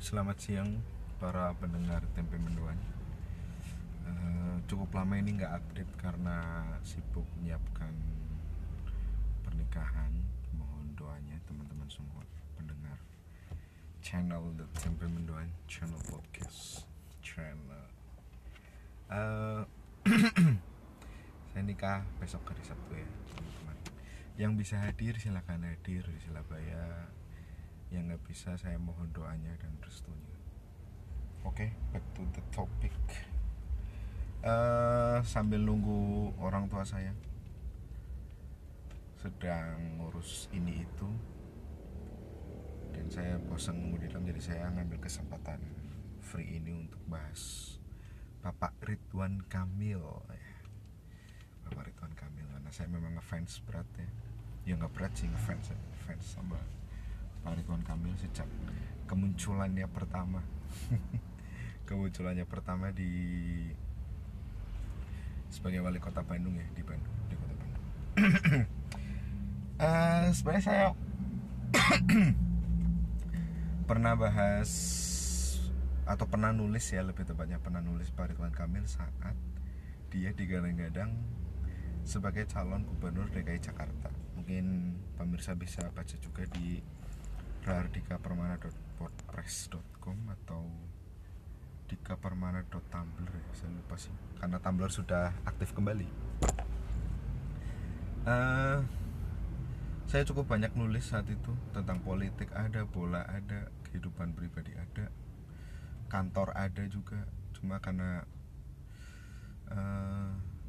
Selamat siang para pendengar Tempe Mendoan. Cukup lama ini nggak update karena sibuk menyiapkan pernikahan. Mohon doanya teman-teman semua pendengar channel The Tempe Mendoan Channel Podcast Channel. Saya nikah besok hari Sabtu ya teman-teman. Yang bisa hadir silakan hadir di Surabaya. Yang nggak bisa saya mohon doanya dan restunya. Oke, back to the topic. Sambil nunggu orang tua saya sedang ngurus ini itu, dan saya bosan nunggu di dalam, jadi saya ngambil kesempatan free ini untuk bahas Bapak Ridwan Kamil. Bapak Ridwan Kamil, karena saya memang ngefans berat ya. Ya nggak berat sih, ngefans sama Pak Ridwan Kamil sejak kemunculannya pertama di sebagai wali kota Bandung ya, di kota Bandung. Sebenarnya saya pernah bahas atau pernah nulis ya, lebih tepatnya pernah nulis Pak Ridwan Kamil saat dia digadang-gadang sebagai calon gubernur DKI Jakarta. Mungkin pemirsa bisa baca juga di radikapermana.portpress.com atau dikapermana.tumblr ya, saya lupa sih karena Tumblr sudah aktif kembali. Saya cukup banyak nulis saat itu tentang politik, ada bola, ada kehidupan pribadi, ada kantor, ada juga. Cuma karena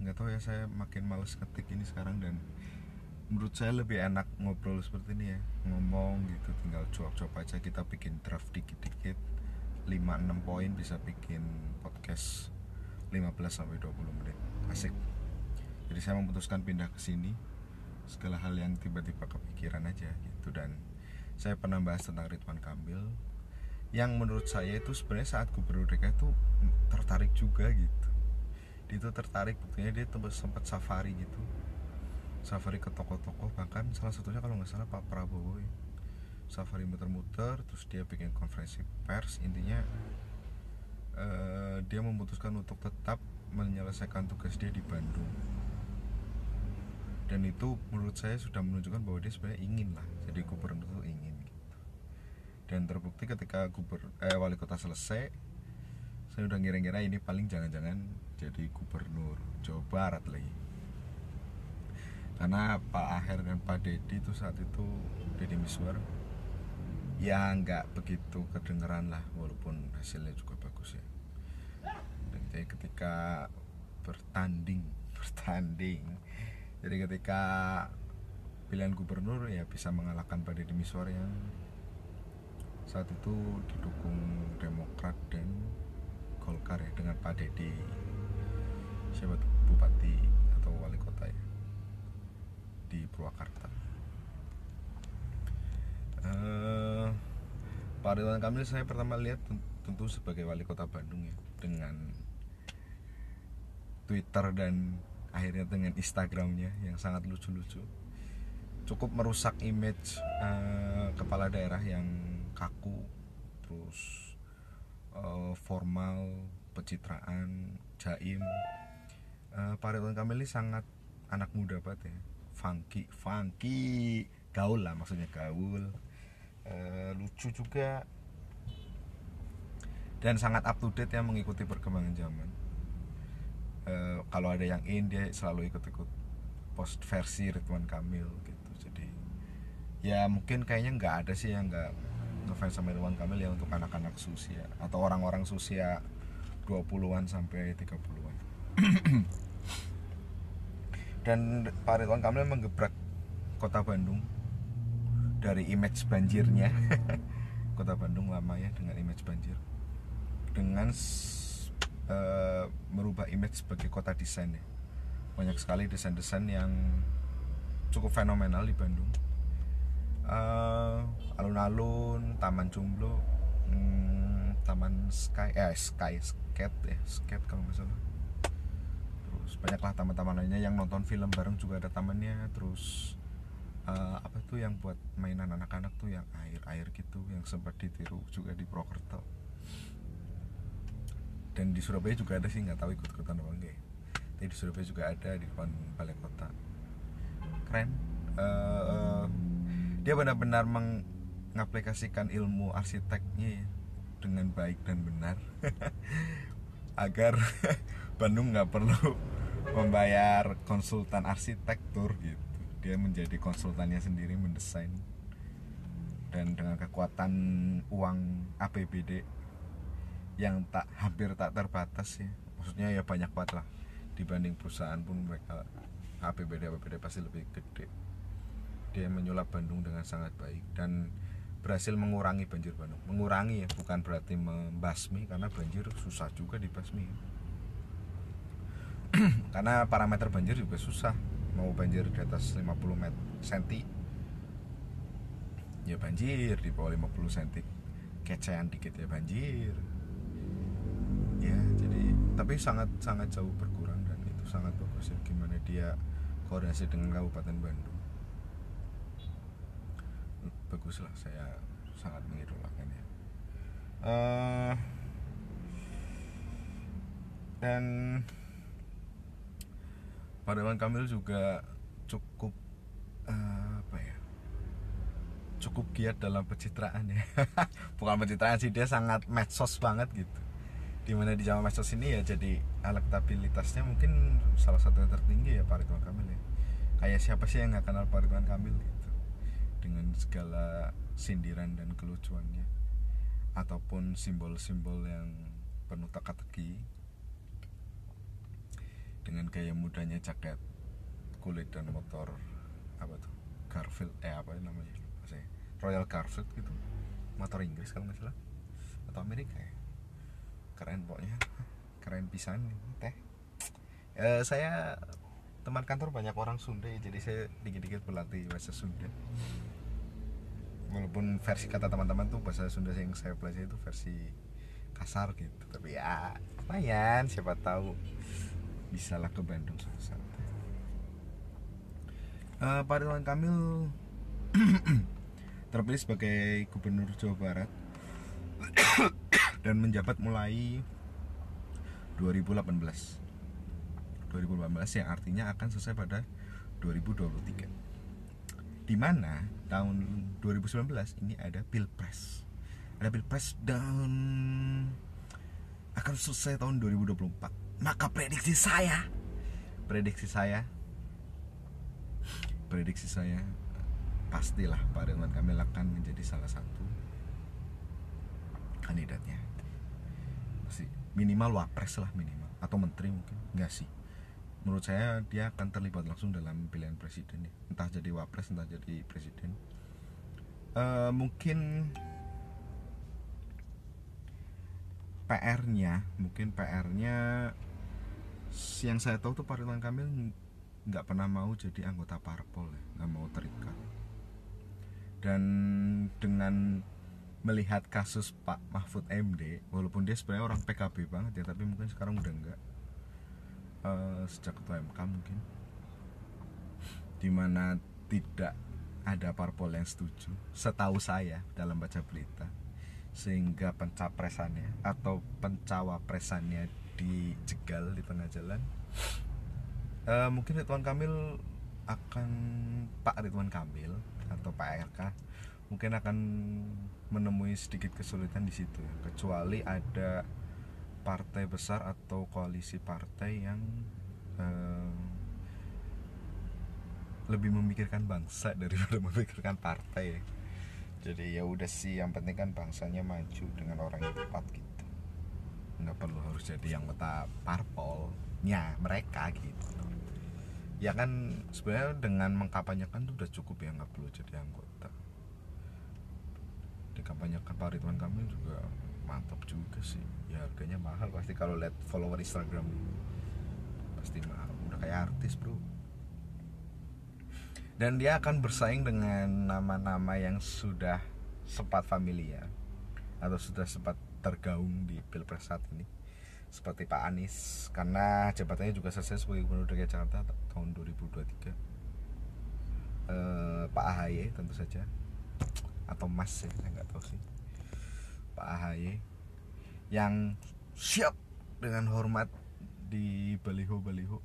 nggak tahu ya, saya makin males ngetik ini sekarang, dan menurut saya lebih enak ngobrol seperti ini ya, ngomong gitu, tinggal cuap-cuap aja. Kita bikin draft dikit-dikit, 5-6 poin bisa bikin podcast 15-20 menit, asik. Jadi saya memutuskan pindah ke sini, segala hal yang tiba-tiba kepikiran aja gitu. Dan saya pernah bahas tentang Ridwan Kamil, yang menurut saya itu sebenarnya saat gubernur DKI itu tertarik juga gitu. Dia itu tertarik, buktinya dia sempat safari gitu, safari ke toko-toko, bahkan salah satunya kalau nggak salah Pak Prabowo ya. Safari muter-muter, terus dia bikin konferensi pers. Intinya dia memutuskan untuk tetap menyelesaikan tugas dia di Bandung, dan itu menurut saya sudah menunjukkan bahwa dia sebenarnya ingin lah jadi gubernur, itu ingin gitu. Dan terbukti ketika wali kota selesai, saya udah ngira-ngira ini paling jangan-jangan jadi gubernur Jawa Barat lagi, karena Pak Aher dan Pak Dedi itu saat itu, Dedi Miswar ya nggak begitu kedengeran lah, walaupun hasilnya juga bagus ya. Jadi ketika bertanding, jadi ketika pilihan gubernur ya bisa mengalahkan Pak Dedi Miswar yang saat itu didukung Demokrat dan Golkar ya, dengan Pak Dedi siapa tuh, bupati atau wali kota ya di Purwakarta. Pak Ridwan Kamil saya pertama lihat tentu sebagai wali kota Bandung ya, dengan Twitter dan akhirnya dengan Instagramnya yang sangat lucu-lucu, cukup merusak image kepala daerah yang kaku, terus formal, pencitraan, jaim. Pak Ridwan Kamil ini sangat anak muda banget ya, funky gaul lah, maksudnya gaul, lucu juga, dan sangat up to date ya, mengikuti perkembangan zaman. Kalau ada yang in, dia selalu ikut-ikut post versi Ridwan Kamil gitu. Jadi ya mungkin kayaknya nggak ada sih yang nggak ngefans sama Ridwan Kamil ya, untuk anak-anak susia atau orang-orang susia 20-an sampai 30-an. Dan Pak Ridwan Kamil menggebrak kota Bandung dari image banjirnya. Kota Bandung lama ya dengan image banjir, dengan merubah image sebagai kota desain ya. Banyak sekali desain-desain yang cukup fenomenal di Bandung. Alun-alun, Taman Jomblo, Taman Skate kalau nggak salah. Terus banyaklah taman-taman lainnya, yang nonton film bareng juga ada tamannya. Terus apa tuh yang buat mainan anak-anak tuh yang air-air gitu, yang sempat ditiru juga di Purwokerto. Dan di Surabaya juga ada sih, nggak tahu ikut-ikutan apa enggak. Tapi di Surabaya juga ada di depan balai kota. Keren. Dia benar-benar mengaplikasikan ilmu arsiteknya dengan baik dan benar agar Bandung nggak perlu membayar konsultan arsitektur gitu. Dia menjadi konsultannya sendiri, mendesain, dan dengan kekuatan uang APBD yang hampir tak terbatas ya, maksudnya ya banyak banget lah dibanding perusahaan pun, mereka APBD pasti lebih gede. Dia menyulap Bandung dengan sangat baik dan berhasil mengurangi banjir Bandung. Mengurangi ya, bukan berarti membasmi, karena banjir susah juga dibasmi karena parameter banjir juga susah. Mau banjir di atas 50 cm ya banjir, di bawah 50 cm kecean dikit ya banjir ya. Jadi tapi sangat jauh berkurang, dan itu sangat bagus ya gimana dia koordinasi dengan Kabupaten Bandung. Baguslah, saya sangat mengidolakannya. Dan Ridwan Kamil juga cukup cukup giat dalam pencitraan ya. Bukan pencitraan sih, dia sangat medsos banget gitu. Dimana di zaman medsos ini ya, jadi elektabilitasnya mungkin salah satu yang tertinggi ya Pak Ridwan Kamil ya. Kayak siapa sih yang nggak kenal Pak Ridwan Kamil gitu, dengan segala sindiran dan kelucuannya ataupun simbol-simbol yang penuh teka-teki, dengan gaya mudanya, jaket kulit dan motor apa tuh Garfield, apa namanya, Royal Garfield gitu, motor Inggris kalau nggak salah atau Amerika ya. Keren pokoknya, keren pisan teh. Saya teman kantor banyak orang Sunda ya, jadi saya dikit-dikit berlatih bahasa Sunda, walaupun versi kata teman-teman tuh bahasa Sunda yang saya pelajari itu versi kasar gitu, tapi ya lumayan, siapa tahu bisalah ke Bandung suatu saat. Pak Ridwan Kamil terpilih sebagai Gubernur Jawa Barat dan menjabat mulai 2018 yang artinya akan selesai pada 2023. Dimana tahun 2019 ini ada Pilpres. Ada Pilpres dan akan selesai tahun 2024. Maka prediksi saya pastilah Pak Ridwan Kamil akan menjadi salah satu kandidatnya. Pasti minimal wapres lah, minimal, atau menteri mungkin. Enggak sih, menurut saya dia akan terlibat langsung dalam pilihan presiden ya. Entah jadi wapres, entah jadi presiden. Mungkin PR-nya yang saya tahu tuh Pak Ridwan Kamil nggak pernah mau jadi anggota parpol ya, nggak mau terikat. Dan dengan melihat kasus Pak Mahfud MD, walaupun dia sebenarnya orang PKB banget ya, tapi mungkin sekarang udah enggak, sejak ketua MK mungkin, dimana tidak ada parpol yang setuju, setahu saya dalam baca berita, sehingga pencapresannya atau pencawapresannya dijegal di tengah jalan. Mungkin Pak Ridwan Kamil atau Pak RK mungkin akan menemui sedikit kesulitan di situ ya. Kecuali ada partai besar atau koalisi partai yang lebih memikirkan bangsa daripada memikirkan partai ya. Jadi ya udah sih, yang penting kan bangsanya maju dengan orang yang tepat gitu. Nggak perlu harus jadi yang anggota parpolnya mereka gitu. Ya kan sebenarnya dengan mengkampanyekan tuh udah cukup ya, nggak perlu jadi anggota. Dikampanyekan Pak Ridwan Kamil juga mantap juga sih. Ya harganya mahal pasti, kalau lihat follower Instagram pasti mahal. Udah kayak artis bro. Dan dia akan bersaing dengan nama-nama yang sudah sempat familiar atau sudah sempat tergaung di Pilpres saat ini, seperti Pak Anies, karena jabatannya juga selesai sebagai Gubernur DKI Jakarta tahun 2023. Pak Ahaye tentu saja, atau Mas ya, saya nggak tahu sih, Pak Ahaye yang siap dengan hormat di baliho-baliho,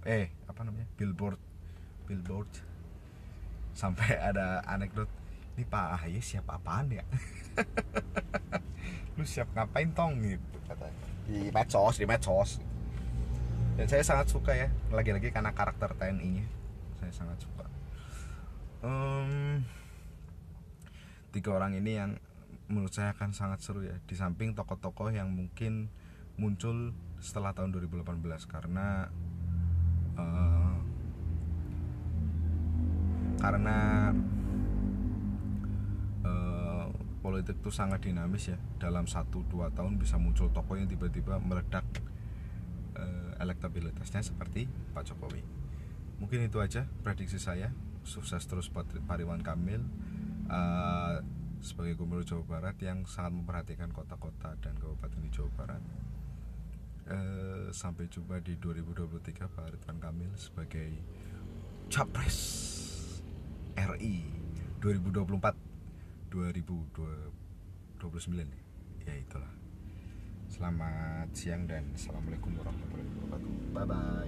billboard, sampai ada anekdot, ini Pak Ahaye siap apaan ya? Lu siap ngapain tong gitu katanya di medsos. Dan saya sangat suka ya, lagi-lagi karena karakter TNI-nya saya sangat suka. 3 orang ini yang menurut saya akan sangat seru ya, di samping tokoh-tokoh yang mungkin muncul setelah tahun 2018 karena politik itu sangat dinamis ya, dalam 1-2 tahun bisa muncul tokoh yang tiba-tiba meledak elektabilitasnya seperti Pak Jokowi. Mungkin itu aja prediksi saya. Sukses terus buat Ridwan Kamil sebagai Gubernur Jawa Barat yang sangat memperhatikan kota-kota dan kabupaten di Jawa Barat. Sampai jumpa di 2023 Pak Ridwan Kamil sebagai Capres RI 2024-2029. Ya itulah. Selamat siang dan assalamualaikum warahmatullahi wabarakatuh. Bye bye.